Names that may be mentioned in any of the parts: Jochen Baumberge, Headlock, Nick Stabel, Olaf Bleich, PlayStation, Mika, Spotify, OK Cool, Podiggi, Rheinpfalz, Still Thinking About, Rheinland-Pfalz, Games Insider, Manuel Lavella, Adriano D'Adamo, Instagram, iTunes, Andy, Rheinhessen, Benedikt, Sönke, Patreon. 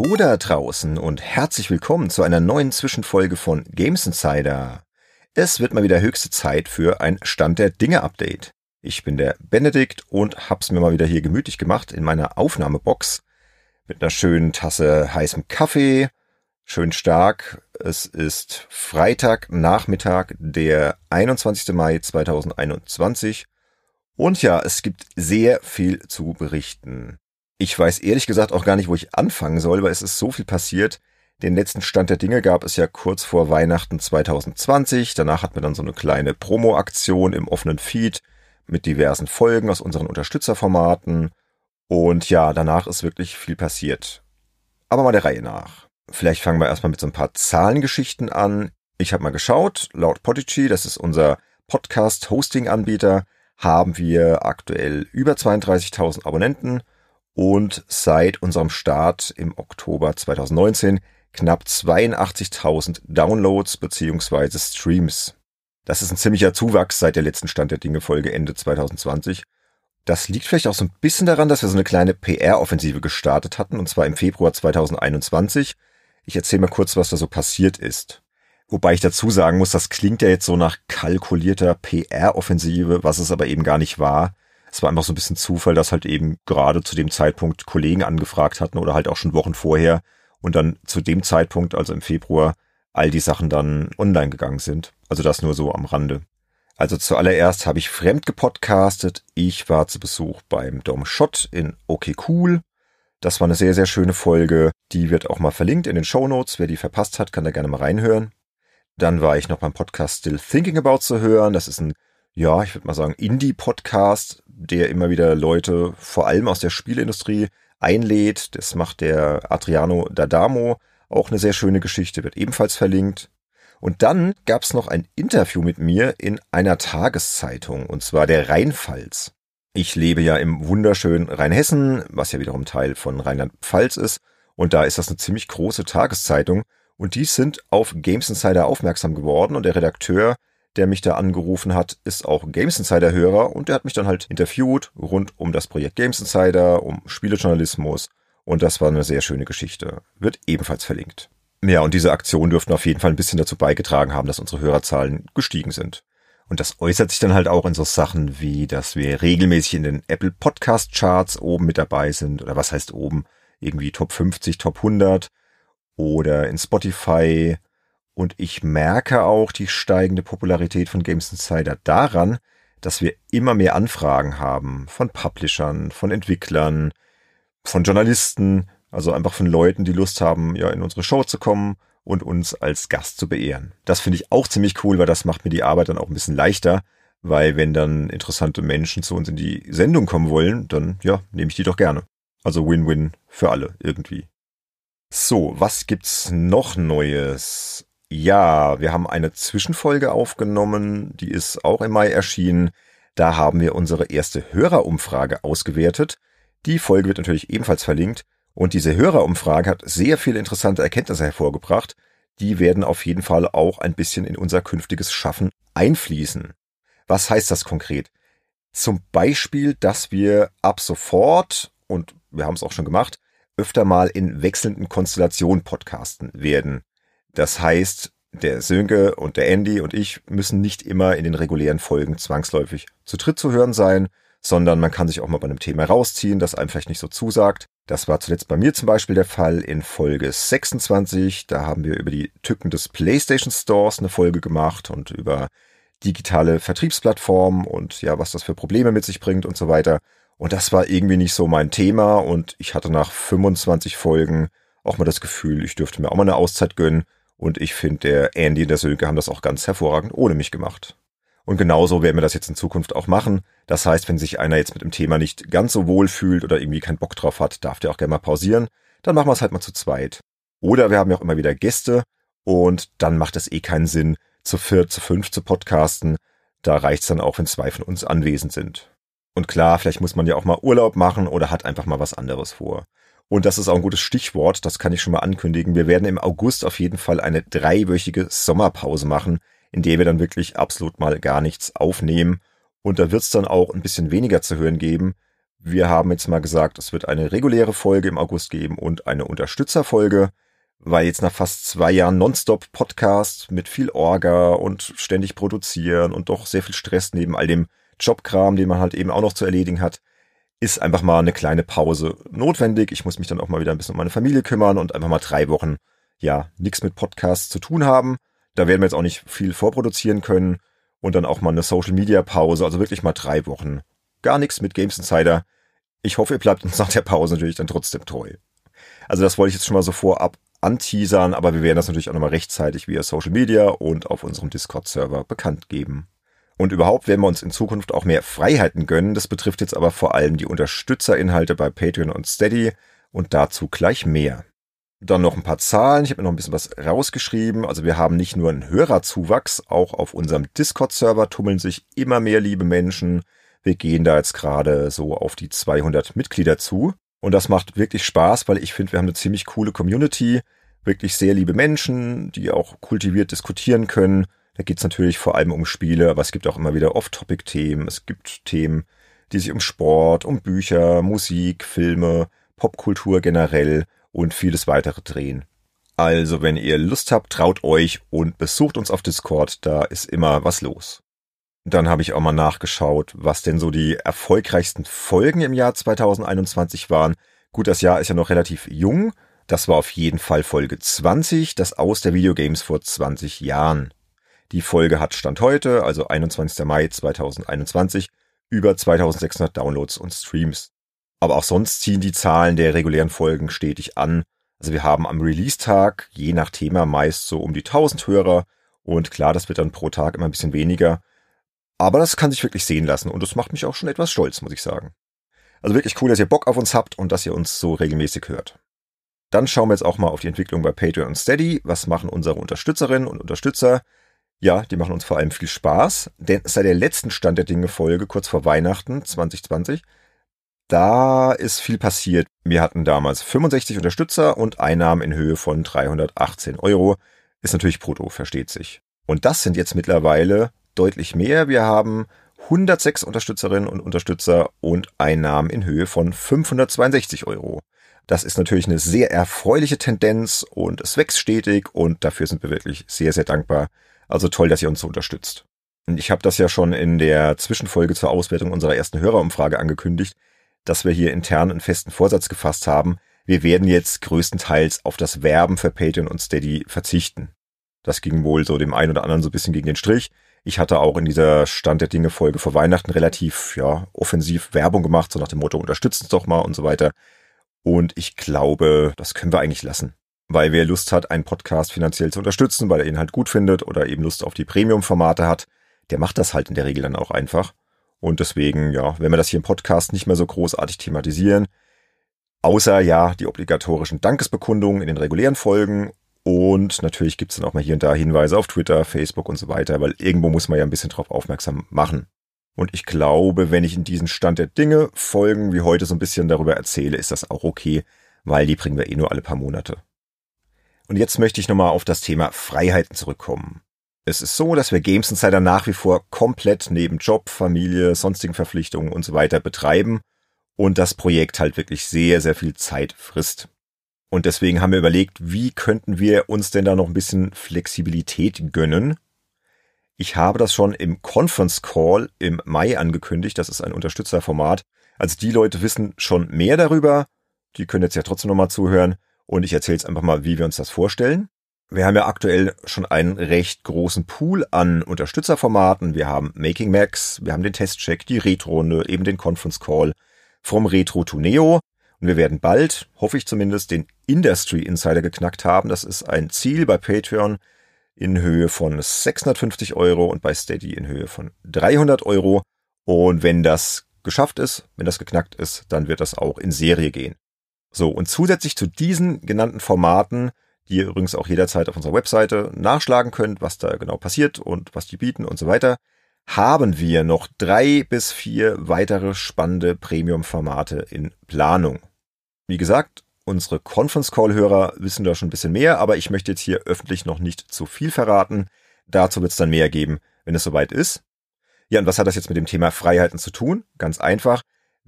Hallo da draußen und herzlich willkommen zu einer neuen Zwischenfolge von Games Insider. Es wird mal wieder höchste Zeit für ein Stand der Dinge-Update. Ich bin der Benedikt und hab's mir mal wieder hier gemütlich gemacht in meiner Aufnahmebox mit einer schönen Tasse heißem Kaffee, schön stark. Es ist Freitagnachmittag, der 21. Mai 2021 und ja, es gibt sehr viel zu berichten. Ich weiß ehrlich gesagt auch gar nicht, wo ich anfangen soll, weil es ist so viel passiert. Den letzten Stand der Dinge gab es ja kurz vor Weihnachten 2020. Danach hatten wir dann so eine kleine Promo-Aktion im offenen Feed mit diversen Folgen aus unseren Unterstützerformaten. Und ja, danach ist wirklich viel passiert. Aber mal der Reihe nach. Vielleicht fangen wir erstmal mit so ein paar Zahlengeschichten an. Ich habe mal geschaut, laut Podiggi, das ist unser Podcast-Hosting-Anbieter, haben wir aktuell über 32.000 Abonnenten. Und seit unserem Start im Oktober 2019 knapp 82.000 Downloads bzw. Streams. Das ist ein ziemlicher Zuwachs seit der letzten Stand der Dinge-Folge Ende 2020. Das liegt vielleicht auch so ein bisschen daran, dass wir so eine kleine PR-Offensive gestartet hatten, und zwar im Februar 2021. Ich erzähle mal kurz, was da so passiert ist. Wobei ich dazu sagen muss, das klingt ja jetzt so nach kalkulierter PR-Offensive, was es aber eben gar nicht war. Es war einfach so ein bisschen Zufall, dass halt eben gerade zu dem Zeitpunkt Kollegen angefragt hatten oder halt auch schon Wochen vorher und dann zu dem Zeitpunkt, also im Februar, all die Sachen dann online gegangen sind. Also das nur so am Rande. Also zuallererst habe ich fremd gepodcastet. Ich war zu Besuch beim Dom Schott in OK Cool. Das war eine sehr, sehr schöne Folge. Die wird auch mal verlinkt in den Shownotes. Wer die verpasst hat, kann da gerne mal reinhören. Dann war ich noch beim Podcast Still Thinking About zu hören. Das ist ein, ja, ich würde mal sagen, Indie-Podcast, der immer wieder Leute, vor allem aus der Spieleindustrie, einlädt. Das macht der Adriano D'Adamo, auch eine sehr schöne Geschichte, wird ebenfalls verlinkt. Und dann gab es noch ein Interview mit mir in einer Tageszeitung, und zwar der Rheinpfalz. Ich lebe ja im wunderschönen Rheinhessen, was ja wiederum Teil von Rheinland-Pfalz ist, und da ist das eine ziemlich große Tageszeitung. Und die sind auf Games Insider aufmerksam geworden, und der Redakteur, der mich da angerufen hat, ist auch Games Insider Hörer, und der hat mich dann halt interviewt rund um das Projekt Games Insider, um Spielejournalismus, und das war eine sehr schöne Geschichte. Wird ebenfalls verlinkt. Ja, und diese Aktionen dürften auf jeden Fall ein bisschen dazu beigetragen haben, dass unsere Hörerzahlen gestiegen sind. Und das äußert sich dann halt auch in so Sachen wie, dass wir regelmäßig in den Apple Podcast Charts oben mit dabei sind, oder was heißt oben? Irgendwie Top 50, Top 100 oder in Spotify. Und ich merke auch die steigende Popularität von Games Insider daran, dass wir immer mehr Anfragen haben von Publishern, von Entwicklern, von Journalisten, also einfach von Leuten, die Lust haben, ja, in unsere Show zu kommen und uns als Gast zu beehren. Das finde ich auch ziemlich cool, weil das macht mir die Arbeit dann auch ein bisschen leichter, weil wenn dann interessante Menschen zu uns in die Sendung kommen wollen, dann ja, nehme ich die doch gerne. Also Win-Win für alle irgendwie. So, was gibt's noch Neues? Ja, wir haben eine Zwischenfolge aufgenommen, die ist auch im Mai erschienen. Da haben wir unsere erste Hörerumfrage ausgewertet. Die Folge wird natürlich ebenfalls verlinkt. Und diese Hörerumfrage hat sehr viele interessante Erkenntnisse hervorgebracht. Die werden auf jeden Fall auch ein bisschen in unser künftiges Schaffen einfließen. Was heißt das konkret? Zum Beispiel, dass wir ab sofort, und wir haben es auch schon gemacht, öfter mal in wechselnden Konstellationen podcasten werden. Das heißt, der Sönke und der Andy und ich müssen nicht immer in den regulären Folgen zwangsläufig zu dritt zu hören sein, sondern man kann sich auch mal bei einem Thema rausziehen, das einem vielleicht nicht so zusagt. Das war zuletzt bei mir zum Beispiel der Fall in Folge 26. Da haben wir über die Tücken des PlayStation Stores eine Folge gemacht und über digitale Vertriebsplattformen und ja, was das für Probleme mit sich bringt und so weiter. Und das war irgendwie nicht so mein Thema und ich hatte nach 25 Folgen auch mal das Gefühl, ich dürfte mir auch mal eine Auszeit gönnen. Und ich finde, der Andy und der Sönke haben das auch ganz hervorragend ohne mich gemacht. Und genauso werden wir das jetzt in Zukunft auch machen. Das heißt, wenn sich einer jetzt mit dem Thema nicht ganz so wohl fühlt oder irgendwie keinen Bock drauf hat, darf der auch gerne mal pausieren. Dann machen wir es halt mal zu zweit. Oder wir haben ja auch immer wieder Gäste und dann macht es eh keinen Sinn, zu viert, zu fünf zu podcasten. Da reicht es dann auch, wenn zwei von uns anwesend sind. Und klar, vielleicht muss man ja auch mal Urlaub machen oder hat einfach mal was anderes vor. Und das ist auch ein gutes Stichwort, das kann ich schon mal ankündigen. Wir werden im August auf jeden Fall eine 3-wöchige Sommerpause machen, in der wir dann wirklich absolut mal gar nichts aufnehmen. Und da wird es dann auch ein bisschen weniger zu hören geben, Wir haben jetzt mal gesagt, es wird eine reguläre Folge im August geben und eine Unterstützerfolge, weil jetzt nach fast 2 Jahren Nonstop-Podcast mit viel Orga und ständig produzieren und doch sehr viel Stress neben all dem Jobkram, den man halt eben auch noch zu erledigen hat, ist einfach mal eine kleine Pause notwendig. Ich muss mich dann auch mal wieder ein bisschen um meine Familie kümmern und einfach mal 3 Wochen, ja, nichts mit Podcasts zu tun haben. Da werden wir jetzt auch nicht viel vorproduzieren können und dann auch mal eine Social-Media-Pause, also wirklich mal 3 Wochen. Gar nichts mit Games Insider. Ich hoffe, ihr bleibt uns nach der Pause natürlich dann trotzdem treu. Also das wollte ich jetzt schon mal so vorab anteasern, aber wir werden das natürlich auch nochmal rechtzeitig via Social Media und auf unserem Discord-Server bekannt geben. Und überhaupt werden wir uns in Zukunft auch mehr Freiheiten gönnen. Das betrifft jetzt aber vor allem die Unterstützerinhalte bei Patreon und Steady und dazu gleich mehr. Dann noch ein paar Zahlen. Ich habe mir noch ein bisschen was rausgeschrieben. Also wir haben nicht nur einen Hörerzuwachs, auch auf unserem Discord-Server tummeln sich immer mehr liebe Menschen. Wir gehen da jetzt gerade so auf die 200 Mitglieder zu. Und das macht wirklich Spaß, weil ich finde, wir haben eine ziemlich coole Community. Wirklich sehr liebe Menschen, die auch kultiviert diskutieren können. Da geht es natürlich vor allem um Spiele, aber es gibt auch immer wieder Off-Topic-Themen. Es gibt Themen, die sich um Sport, um Bücher, Musik, Filme, Popkultur generell und vieles weitere drehen. Also, wenn ihr Lust habt, traut euch und besucht uns auf Discord, da ist immer was los. Dann habe ich auch mal nachgeschaut, was denn so die erfolgreichsten Folgen im Jahr 2021 waren. Gut, das Jahr ist ja noch relativ jung. Das war auf jeden Fall Folge 20, das Aus der Videogames vor 20 Jahren. Die Folge hat Stand heute, also 21. Mai 2021, über 2600 Downloads und Streams. Aber auch sonst ziehen die Zahlen der regulären Folgen stetig an. Also wir haben am Release-Tag, je nach Thema, meist so um die 1000 Hörer. Und klar, das wird dann pro Tag immer ein bisschen weniger. Aber das kann sich wirklich sehen lassen und das macht mich auch schon etwas stolz, muss ich sagen. Also wirklich cool, dass ihr Bock auf uns habt und dass ihr uns so regelmäßig hört. Dann schauen wir jetzt auch mal auf die Entwicklung bei Patreon und Steady. Was machen unsere Unterstützerinnen und Unterstützer? Ja, die machen uns vor allem viel Spaß, denn seit der letzten Stand der Dinge-Folge, kurz vor Weihnachten 2020, da ist viel passiert. Wir hatten damals 65 Unterstützer und Einnahmen in Höhe von 318 Euro. Ist natürlich brutto, versteht sich. Und das sind jetzt mittlerweile deutlich mehr. Wir haben 106 Unterstützerinnen und Unterstützer und Einnahmen in Höhe von 562 Euro. Das ist natürlich eine sehr erfreuliche Tendenz und es wächst stetig und dafür sind wir wirklich sehr, sehr dankbar. Also toll, dass ihr uns so unterstützt. Und ich habe das ja schon in der Zwischenfolge zur Auswertung unserer ersten Hörerumfrage angekündigt, dass wir hier intern einen festen Vorsatz gefasst haben. Wir werden jetzt größtenteils auf das Werben für Patreon und Steady verzichten. Das ging wohl so dem einen oder anderen so ein bisschen gegen den Strich. Ich hatte auch in dieser Stand der Dinge Folge vor Weihnachten relativ, ja, offensiv Werbung gemacht, so nach dem Motto, unterstützt uns doch mal und so weiter. Und ich glaube, das können wir eigentlich lassen. Weil wer Lust hat, einen Podcast finanziell zu unterstützen, weil er ihn halt gut findet oder eben Lust auf die Premium-Formate hat, der macht das halt in der Regel dann auch einfach. Und deswegen, ja, wenn wir das hier im Podcast nicht mehr so großartig thematisieren, außer, ja, die obligatorischen Dankesbekundungen in den regulären Folgen. Und natürlich gibt es dann auch mal hier und da Hinweise auf Twitter, Facebook und so weiter, weil irgendwo muss man ja ein bisschen drauf aufmerksam machen. Und ich glaube, wenn ich in diesen Stand der Dinge Folgen wie heute so ein bisschen darüber erzähle, ist das auch okay, weil die bringen wir eh nur alle paar Monate. Und jetzt möchte ich nochmal auf das Thema Freiheiten zurückkommen. Es ist so, dass wir Games Insider nach wie vor komplett neben Job, Familie, sonstigen Verpflichtungen und so weiter betreiben und das Projekt halt wirklich sehr, sehr viel Zeit frisst. Und deswegen haben wir überlegt, wie könnten wir uns denn da noch ein bisschen Flexibilität gönnen? Ich habe das schon im Conference Call im Mai angekündigt. Das ist ein Unterstützerformat. Also die Leute wissen schon mehr darüber. Die können jetzt ja trotzdem nochmal zuhören. Und ich erzähle jetzt einfach mal, wie wir uns das vorstellen. Wir haben ja aktuell schon einen recht großen Pool an Unterstützerformaten. Wir haben Making Max, wir haben den Testcheck, die Retro-Runde, eben den Conference Call, From Retro to Neo. Und wir werden bald, hoffe ich zumindest, den Industry Insider geknackt haben. Das ist ein Ziel bei Patreon in Höhe von 650 Euro und bei Steady in Höhe von 300 Euro. Und wenn das geschafft ist, wenn das geknackt ist, dann wird das auch in Serie gehen. So, und zusätzlich zu diesen genannten Formaten, die ihr übrigens auch jederzeit auf unserer Webseite nachschlagen könnt, was da genau passiert und was die bieten und so weiter, haben wir noch 3 bis 4 weitere spannende Premium-Formate in Planung. Wie gesagt, unsere Conference-Call-Hörer wissen da schon ein bisschen mehr, aber ich möchte jetzt hier öffentlich noch nicht zu viel verraten. Dazu wird es dann mehr geben, wenn es soweit ist. Ja, und was hat das jetzt mit dem Thema Freiheiten zu tun? Ganz einfach.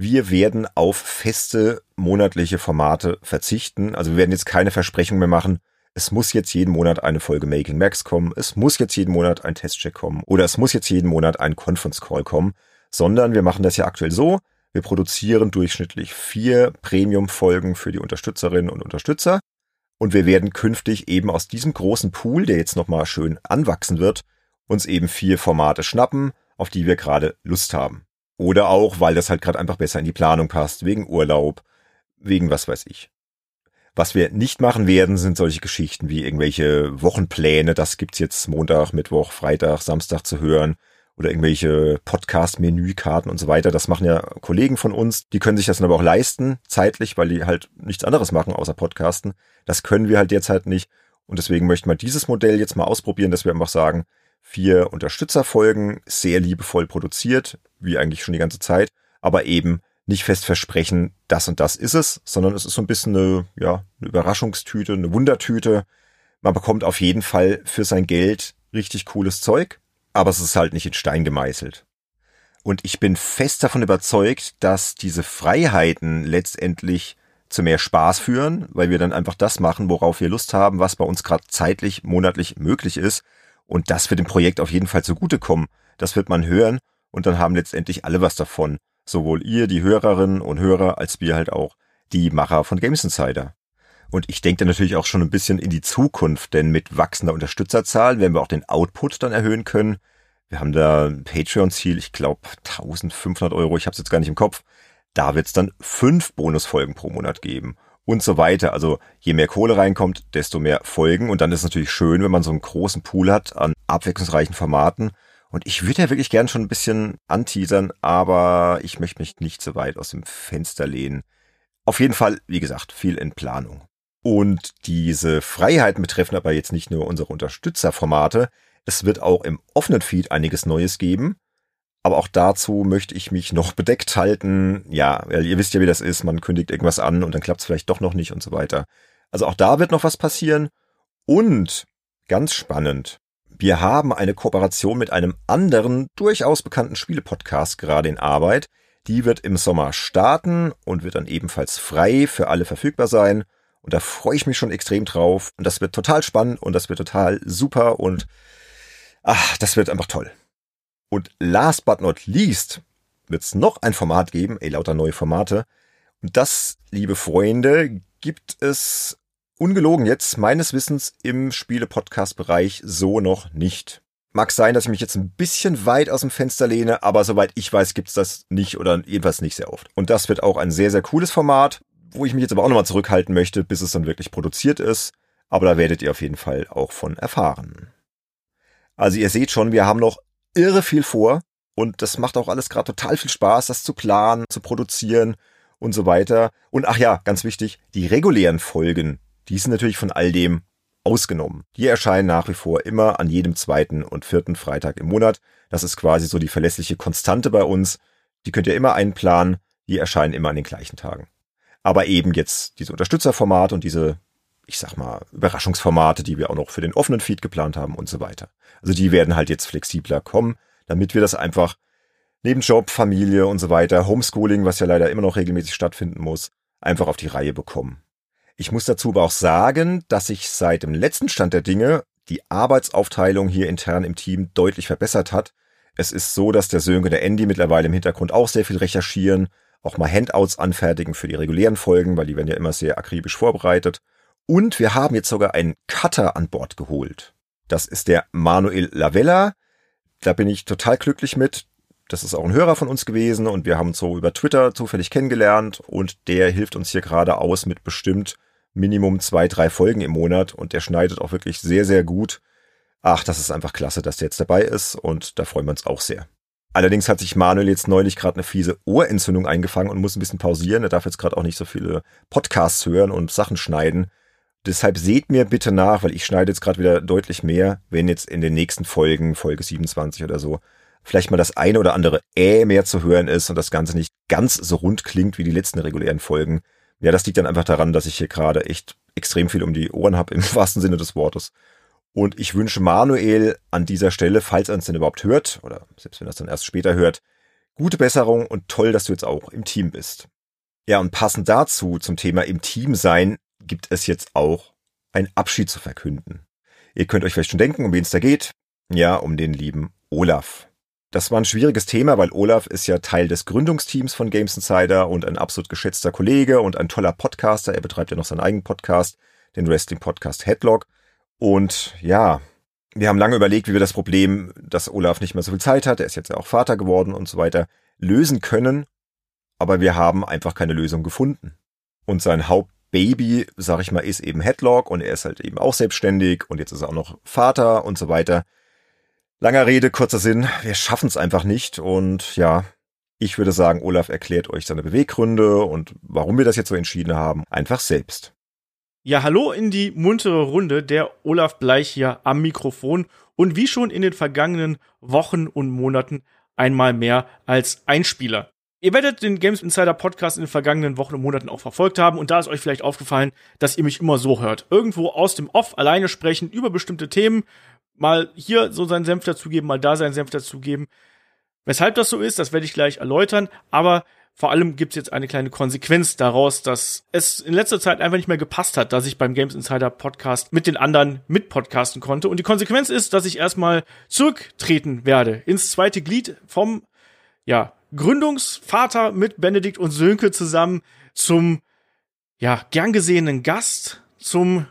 Wir werden auf feste monatliche Formate verzichten. Also wir werden jetzt keine Versprechung mehr machen. Es muss jetzt jeden Monat eine Folge Making Max kommen. Es muss jetzt jeden Monat ein Testcheck kommen. Oder es muss jetzt jeden Monat ein Conference Call kommen. Sondern wir machen das ja aktuell so. Wir produzieren durchschnittlich 4 Premium-Folgen für die Unterstützerinnen und Unterstützer. Und wir werden künftig eben aus diesem großen Pool, der jetzt nochmal schön anwachsen wird, uns eben 4 Formate schnappen, auf die wir gerade Lust haben. Oder auch, weil das halt gerade einfach besser in die Planung passt, wegen Urlaub, wegen was weiß ich. Was wir nicht machen werden, sind solche Geschichten wie irgendwelche Wochenpläne. Das gibt's jetzt Montag, Mittwoch, Freitag, Samstag zu hören. Oder irgendwelche Podcast-Menükarten und so weiter. Das machen ja Kollegen von uns. Die können sich das dann aber auch leisten, zeitlich, weil die halt nichts anderes machen außer Podcasten. Das können wir halt derzeit nicht. Und deswegen möchten wir dieses Modell jetzt mal ausprobieren, dass wir einfach sagen, 4 Unterstützerfolgen, sehr liebevoll produziert, wie eigentlich schon die ganze Zeit, aber eben nicht fest versprechen, das und das ist es, sondern es ist so ein bisschen eine Überraschungstüte, eine Wundertüte. Man bekommt auf jeden Fall für sein Geld richtig cooles Zeug. Aber es ist halt nicht in Stein gemeißelt. Und ich bin fest davon überzeugt, dass diese Freiheiten letztendlich zu mehr Spaß führen, weil wir dann einfach das machen, worauf wir Lust haben, was bei uns gerade zeitlich, monatlich möglich ist. Und das wird dem Projekt auf jeden Fall zugutekommen. Das wird man hören und dann haben letztendlich alle was davon. Sowohl ihr, die Hörerinnen und Hörer, als wir halt auch die Macher von Games Insider. Und ich denke da natürlich auch schon ein bisschen in die Zukunft, denn mit wachsender Unterstützerzahl werden wir auch den Output dann erhöhen können. Wir haben da ein Patreon-Ziel, ich glaube 1.500 €, ich habe es jetzt gar nicht im Kopf. Da wird es dann 5 Bonusfolgen pro Monat geben und so weiter. Also je mehr Kohle reinkommt, desto mehr Folgen. Und dann ist es natürlich schön, wenn man so einen großen Pool hat an abwechslungsreichen Formaten. Und ich würde ja wirklich gern schon ein bisschen anteasern, aber ich möchte mich nicht so weit aus dem Fenster lehnen. Auf jeden Fall, wie gesagt, viel in Planung. Und diese Freiheiten betreffen aber jetzt nicht nur unsere Unterstützerformate. Es wird auch im offenen Feed einiges Neues geben. Aber auch dazu möchte ich mich noch bedeckt halten. Ja, weil ihr wisst ja, wie das ist. Man kündigt irgendwas an und dann klappt es vielleicht doch noch nicht und so weiter. Also auch da wird noch was passieren. Und ganz spannend, wir haben eine Kooperation mit einem anderen, durchaus bekannten Spiele-Podcast gerade in Arbeit. Die wird im Sommer starten und wird dann ebenfalls frei für alle verfügbar sein. Und da freue ich mich schon extrem drauf. Und das wird total spannend und das wird total super. Und das wird einfach toll. Und last but not least wird es noch ein Format geben. Lauter neue Formate. Und das, liebe Freunde, gibt es ungelogen jetzt meines Wissens im Spiele-Podcast-Bereich so noch nicht. Mag sein, dass ich mich jetzt ein bisschen weit aus dem Fenster lehne, aber soweit ich weiß, gibt's das nicht oder jedenfalls nicht sehr oft. Und das wird auch ein sehr, sehr cooles Format, wo ich mich jetzt aber auch nochmal zurückhalten möchte, bis es dann wirklich produziert ist. Aber da werdet ihr auf jeden Fall auch von erfahren. Also ihr seht schon, wir haben noch irre viel vor. Und das macht auch alles gerade total viel Spaß, das zu planen, zu produzieren und so weiter. Und ach ja, ganz wichtig, die regulären Folgen, die sind natürlich von all dem ausgenommen. Die erscheinen nach wie vor immer an jedem 2. und 4. Freitag im Monat. Das ist quasi so die verlässliche Konstante bei uns. Die könnt ihr immer einplanen. Die erscheinen immer an den gleichen Tagen. Aber eben jetzt diese Unterstützerformate und diese, ich sag mal, Überraschungsformate, die wir auch noch für den offenen Feed geplant haben und so weiter. Also die werden halt jetzt flexibler kommen, damit wir das einfach neben Job, Familie und so weiter, Homeschooling, was ja leider immer noch regelmäßig stattfinden muss, einfach auf die Reihe bekommen. Ich muss dazu aber auch sagen, dass sich seit dem letzten Stand der Dinge die Arbeitsaufteilung hier intern im Team deutlich verbessert hat. Es ist so, dass der Sönke und der Andy mittlerweile im Hintergrund auch sehr viel recherchieren, auch mal Handouts anfertigen für die regulären Folgen, weil die werden ja immer sehr akribisch vorbereitet. Und wir haben jetzt sogar einen Cutter an Bord geholt. Das ist der Manuel Lavella. Da bin ich total glücklich mit. Das ist auch ein Hörer von uns gewesen und wir haben uns so über Twitter zufällig kennengelernt und der hilft uns hier gerade aus mit bestimmt Minimum 2-3 Folgen im Monat und der schneidet auch wirklich sehr, sehr gut. Ach, das ist einfach klasse, dass der jetzt dabei ist und da freuen wir uns auch sehr. Allerdings hat sich Manuel jetzt neulich gerade eine fiese Ohrentzündung eingefangen und muss ein bisschen pausieren. Er darf jetzt gerade auch nicht so viele Podcasts hören und Sachen schneiden. Deshalb seht mir bitte nach, weil ich schneide jetzt gerade wieder deutlich mehr, wenn jetzt in den nächsten Folgen, Folge 27 oder so, vielleicht mal das eine oder andere mehr zu hören ist und das Ganze nicht ganz so rund klingt wie die letzten regulären Folgen. Ja, das liegt dann einfach daran, dass ich hier gerade echt extrem viel um die Ohren habe, im wahrsten Sinne des Wortes. Und ich wünsche Manuel an dieser Stelle, falls er uns denn überhaupt hört, oder selbst wenn er es dann erst später hört, Gute Besserung und toll, dass du jetzt auch im Team bist. Ja, und passend dazu zum Thema im Team sein, gibt es jetzt auch einen Abschied zu verkünden. Ihr könnt euch vielleicht schon denken, um wen es da geht. Ja, um den lieben Olaf. Das war ein schwieriges Thema, weil Olaf ist ja Teil des Gründungsteams von Games Insider und ein absolut geschätzter Kollege und ein toller Podcaster. Er betreibt ja noch seinen eigenen Podcast, den Wrestling-Podcast Headlock. Und ja, wir haben lange überlegt, wie wir das Problem, dass Olaf nicht mehr so viel Zeit hat, er ist jetzt ja auch Vater geworden und so weiter, lösen können. Aber wir haben einfach keine Lösung gefunden. Und sein Hauptbaby, sag ich mal, ist eben Headlock und er ist halt eben auch selbstständig und jetzt ist er auch noch Vater und so weiter. Langer Rede, kurzer Sinn, wir schaffen es einfach nicht und ja, ich würde sagen, Olaf erklärt euch seine Beweggründe und warum wir das jetzt so entschieden haben, einfach selbst. Ja, hallo in die muntere Runde, der Olaf Bleich hier am Mikrofon und wie schon in den vergangenen Wochen und Monaten einmal mehr als Einspieler. Ihr werdet den Games Insider Podcast in den vergangenen Wochen und Monaten auch verfolgt haben und da ist euch vielleicht aufgefallen, dass ihr mich immer so hört. Irgendwo aus dem Off alleine sprechen über bestimmte Themen, mal hier so seinen Senf dazugeben, mal da seinen Senf dazugeben. Weshalb das so ist, das werde ich gleich erläutern, aber vor allem gibt's jetzt eine kleine Konsequenz daraus, dass es in letzter Zeit einfach nicht mehr gepasst hat, dass ich beim Games Insider Podcast mit den anderen mitpodcasten konnte und die Konsequenz ist, dass ich erstmal zurücktreten werde ins zweite Glied vom, ja, Gründungsvater mit Benedikt und Sönke zusammen zum, ja, gern gesehenen Gast, zum,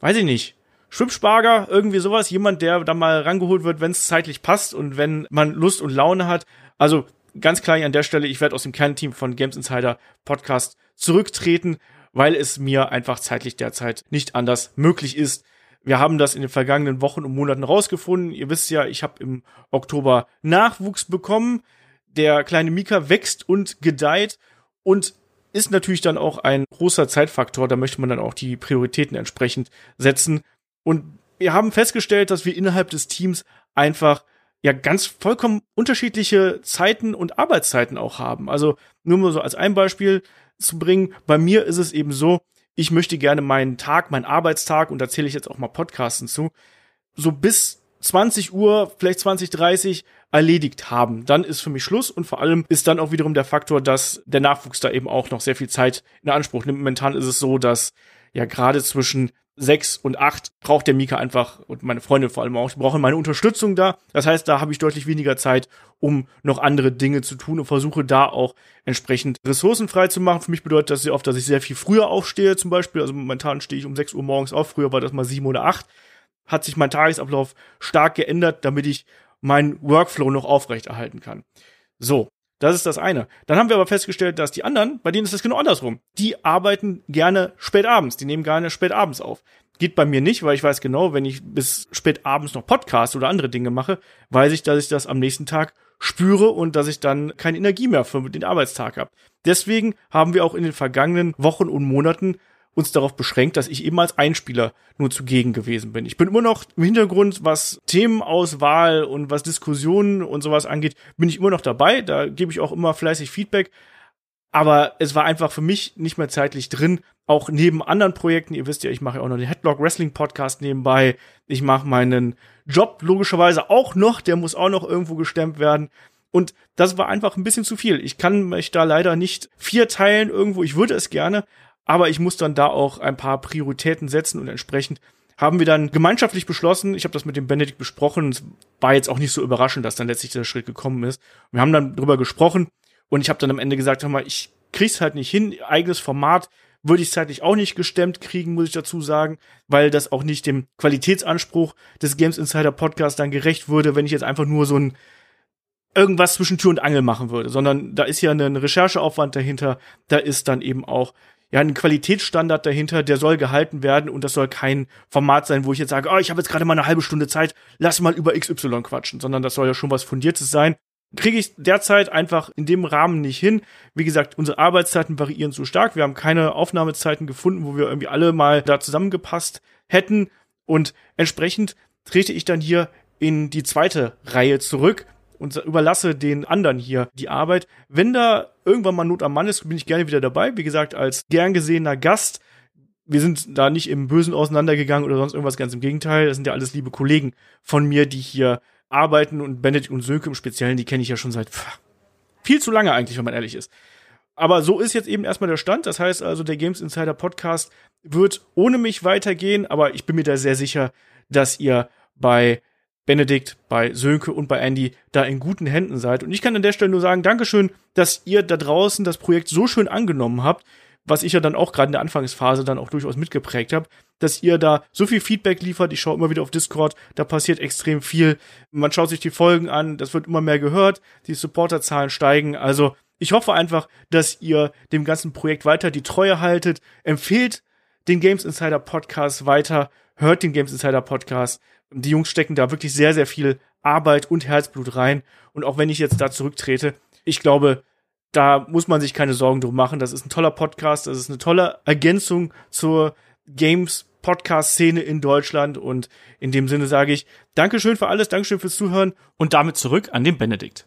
weiß ich nicht, Schwimmsparger, irgendwie sowas. Jemand, der da mal rangeholt wird, wenn es zeitlich passt und wenn man Lust und Laune hat. Also ganz klar an der Stelle, ich werde aus dem Kernteam von Games Insider Podcast zurücktreten, weil es mir einfach zeitlich derzeit nicht anders möglich ist. Wir haben das in den vergangenen Wochen und Monaten rausgefunden. Ihr wisst ja, ich habe im Oktober Nachwuchs bekommen. Der kleine Mika wächst und gedeiht und ist natürlich dann auch ein großer Zeitfaktor. Da möchte man dann auch die Prioritäten entsprechend setzen. Und wir haben festgestellt, dass wir innerhalb des Teams einfach ja ganz vollkommen unterschiedliche Zeiten und Arbeitszeiten auch haben. Also nur mal so als ein Beispiel zu bringen. Bei mir ist es eben so, ich möchte gerne meinen Tag, meinen Arbeitstag, und da zähle ich jetzt auch mal Podcasten zu, so bis 20 Uhr, vielleicht 20:30 erledigt haben. Dann ist für mich Schluss und vor allem ist dann auch wiederum der Faktor, dass der Nachwuchs da eben auch noch sehr viel Zeit in Anspruch nimmt. Momentan ist es so, dass ja gerade zwischen 6 und 8 braucht der Mika einfach, und meine Freundin vor allem auch, die brauchen meine Unterstützung da. Das heißt, da habe ich deutlich weniger Zeit, um noch andere Dinge zu tun und versuche da auch entsprechend Ressourcen frei zu machen. Für mich bedeutet das sehr oft, dass ich sehr viel früher aufstehe zum Beispiel. Also momentan stehe ich um 6 Uhr morgens auf. Früher war das mal 7 oder 8. Hat sich mein Tagesablauf stark geändert, damit ich meinen Workflow noch aufrechterhalten kann. So, das ist das eine. Dann haben wir aber festgestellt, dass die anderen, bei denen ist das genau andersrum. Die arbeiten gerne spät abends, die nehmen gerne spät abends auf. Geht bei mir nicht, weil ich weiß genau, wenn ich bis spät abends noch Podcasts oder andere Dinge mache, weiß ich, dass ich das am nächsten Tag spüre und dass ich dann keine Energie mehr für den Arbeitstag habe. Deswegen haben wir auch in den vergangenen Wochen und Monaten uns darauf beschränkt, dass ich eben als Einspieler nur zugegen gewesen bin. Ich bin immer noch im Hintergrund, was Themenauswahl und was Diskussionen und sowas angeht, bin ich immer noch dabei. Da gebe ich auch immer fleißig Feedback. Aber es war einfach für mich nicht mehr zeitlich drin, auch neben anderen Projekten. Ihr wisst ja, ich mache ja auch noch den Headlock Wrestling Podcast nebenbei. Ich mache meinen Job logischerweise auch noch. Der muss auch noch irgendwo gestemmt werden. Und das war einfach ein bisschen zu viel. Ich kann mich da leider nicht 4 teilen irgendwo. Ich würde es gerne, aber ich muss dann da auch ein paar Prioritäten setzen und entsprechend haben wir dann gemeinschaftlich beschlossen, ich habe das mit dem Benedikt besprochen, und es war jetzt auch nicht so überraschend, dass dann letztlich der Schritt gekommen ist. Wir haben dann drüber gesprochen und ich habe dann am Ende gesagt, hör mal, ich krieg's halt nicht hin, eigenes Format würde ich zeitlich auch nicht gestemmt kriegen, muss ich dazu sagen, weil das auch nicht dem Qualitätsanspruch des Games Insider Podcasts dann gerecht würde, wenn ich jetzt einfach nur so ein irgendwas zwischen Tür und Angel machen würde, sondern da ist ja ein Rechercheaufwand dahinter, da ist dann eben auch ja ein Qualitätsstandard dahinter, der soll gehalten werden und das soll kein Format sein, wo ich jetzt sage, oh, ich habe jetzt gerade mal eine halbe Stunde Zeit, lass mal über XY quatschen, sondern das soll ja schon was Fundiertes sein. Kriege ich derzeit einfach in dem Rahmen nicht hin. Wie gesagt, unsere Arbeitszeiten variieren zu stark, wir haben keine Aufnahmezeiten gefunden, wo wir irgendwie alle mal da zusammengepasst hätten und entsprechend trete ich dann hier in die zweite Reihe zurück und überlasse den anderen hier die Arbeit. Wenn da irgendwann mal Not am Mann ist, bin ich gerne wieder dabei. Wie gesagt, als gern gesehener Gast. Wir sind da nicht im Bösen auseinandergegangen oder sonst irgendwas, ganz im Gegenteil. Das sind ja alles liebe Kollegen von mir, die hier arbeiten. Und Benedikt und Sönke im Speziellen, die kenne ich ja schon seit Viel zu lange eigentlich, wenn man ehrlich ist. Aber so ist jetzt eben erstmal der Stand. Das heißt also, der Games Insider Podcast wird ohne mich weitergehen. Aber ich bin mir da sehr sicher, dass ihr bei Benedikt, bei Sönke und bei Andy da in guten Händen seid. Und ich kann an der Stelle nur sagen, Dankeschön, dass ihr da draußen das Projekt so schön angenommen habt, was ich ja dann auch gerade in der Anfangsphase dann auch durchaus mitgeprägt habe, dass ihr da so viel Feedback liefert. Ich schaue immer wieder auf Discord, da passiert extrem viel. Man schaut sich die Folgen an, das wird immer mehr gehört, die Supporterzahlen steigen. Also ich hoffe einfach, dass ihr dem ganzen Projekt weiter die Treue haltet. Empfehlt den Games Insider Podcast weiter, hört den Games Insider Podcast. Die Jungs stecken da wirklich sehr, sehr viel Arbeit und Herzblut rein. Und auch wenn ich jetzt da zurücktrete, ich glaube, da muss man sich keine Sorgen drum machen. Das ist ein toller Podcast, das ist eine tolle Ergänzung zur Games-Podcast-Szene in Deutschland. Und in dem Sinne sage ich, Dankeschön für alles, Dankeschön fürs Zuhören. Und damit zurück an den Benedikt.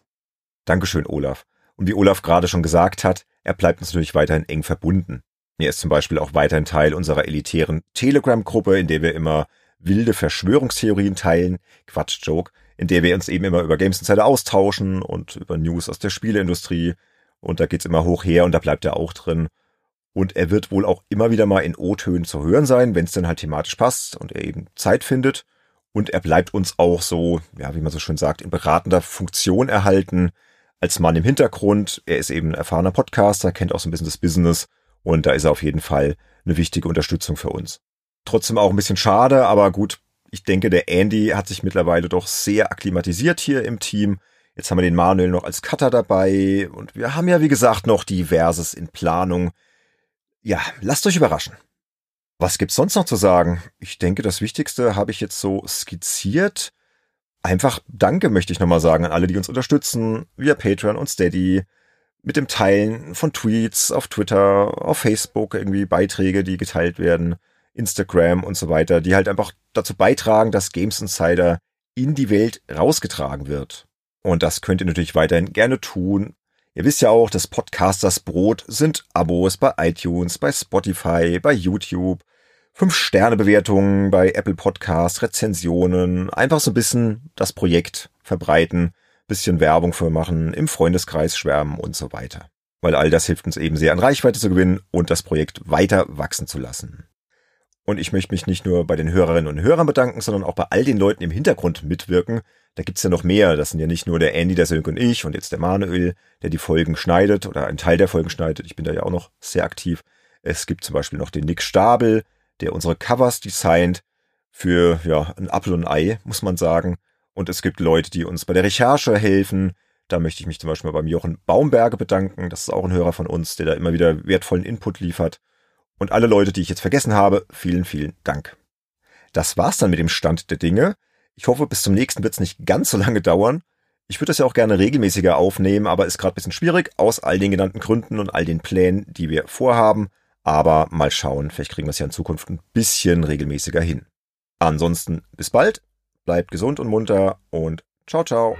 Dankeschön, Olaf. Und wie Olaf gerade schon gesagt hat, er bleibt uns natürlich weiterhin eng verbunden. Er ist zum Beispiel auch weiterhin Teil unserer elitären Telegram-Gruppe, in der wir immer wilde Verschwörungstheorien teilen, Quatsch-Joke, in der wir uns eben immer über Games Insider austauschen und über News aus der Spieleindustrie. Und da geht's immer hoch her und da bleibt er auch drin. Und er wird wohl auch immer wieder mal in O-Tönen zu hören sein, wenn es dann halt thematisch passt und er eben Zeit findet. Und er bleibt uns auch so, ja, wie man so schön sagt, in beratender Funktion erhalten, als Mann im Hintergrund. Er ist eben ein erfahrener Podcaster, kennt auch so ein bisschen das Business und da ist er auf jeden Fall eine wichtige Unterstützung für uns. Trotzdem auch ein bisschen schade, aber gut, ich denke, der Andy hat sich mittlerweile doch sehr akklimatisiert hier im Team. Jetzt haben wir den Manuel noch als Cutter dabei und wir haben ja, wie gesagt, noch Diverses in Planung. Ja, lasst euch überraschen. Was gibt's sonst noch zu sagen? Ich denke, das Wichtigste habe ich jetzt so skizziert. Einfach Danke möchte ich nochmal sagen an alle, die uns unterstützen, via Patreon und Steady, mit dem Teilen von Tweets auf Twitter, auf Facebook, irgendwie Beiträge, die geteilt werden, Instagram und so weiter, die halt einfach dazu beitragen, dass Games Insider in die Welt rausgetragen wird. Und das könnt ihr natürlich weiterhin gerne tun. Ihr wisst ja auch, das Podcasters Brot sind Abos bei iTunes, bei Spotify, bei YouTube, 5-Sterne-Bewertungen bei Apple Podcasts, Rezensionen, einfach so ein bisschen das Projekt verbreiten, bisschen Werbung für machen, im Freundeskreis schwärmen und so weiter. Weil all das hilft uns eben sehr, an Reichweite zu gewinnen und das Projekt weiter wachsen zu lassen. Und ich möchte mich nicht nur bei den Hörerinnen und Hörern bedanken, sondern auch bei all den Leuten im Hintergrund mitwirken. Da gibt's ja noch mehr. Das sind ja nicht nur der Andy, der Sönke und ich und jetzt der Manuel, der die Folgen schneidet oder einen Teil der Folgen schneidet. Ich bin da ja auch noch sehr aktiv. Es gibt zum Beispiel noch den Nick Stabel, der unsere Covers designt für, ja, ein Apfel und ein Ei, muss man sagen. Und es gibt Leute, die uns bei der Recherche helfen. Da möchte ich mich zum Beispiel beim Jochen Baumberge bedanken. Das ist auch ein Hörer von uns, der da immer wieder wertvollen Input liefert. Und alle Leute, die ich jetzt vergessen habe, vielen, vielen Dank. Das war's dann mit dem Stand der Dinge. Ich hoffe, bis zum nächsten wird's nicht ganz so lange dauern. Ich würde das ja auch gerne regelmäßiger aufnehmen, aber ist gerade ein bisschen schwierig, aus all den genannten Gründen und all den Plänen, die wir vorhaben. Aber mal schauen, vielleicht kriegen wir es ja in Zukunft ein bisschen regelmäßiger hin. Ansonsten bis bald, bleibt gesund und munter und ciao, ciao.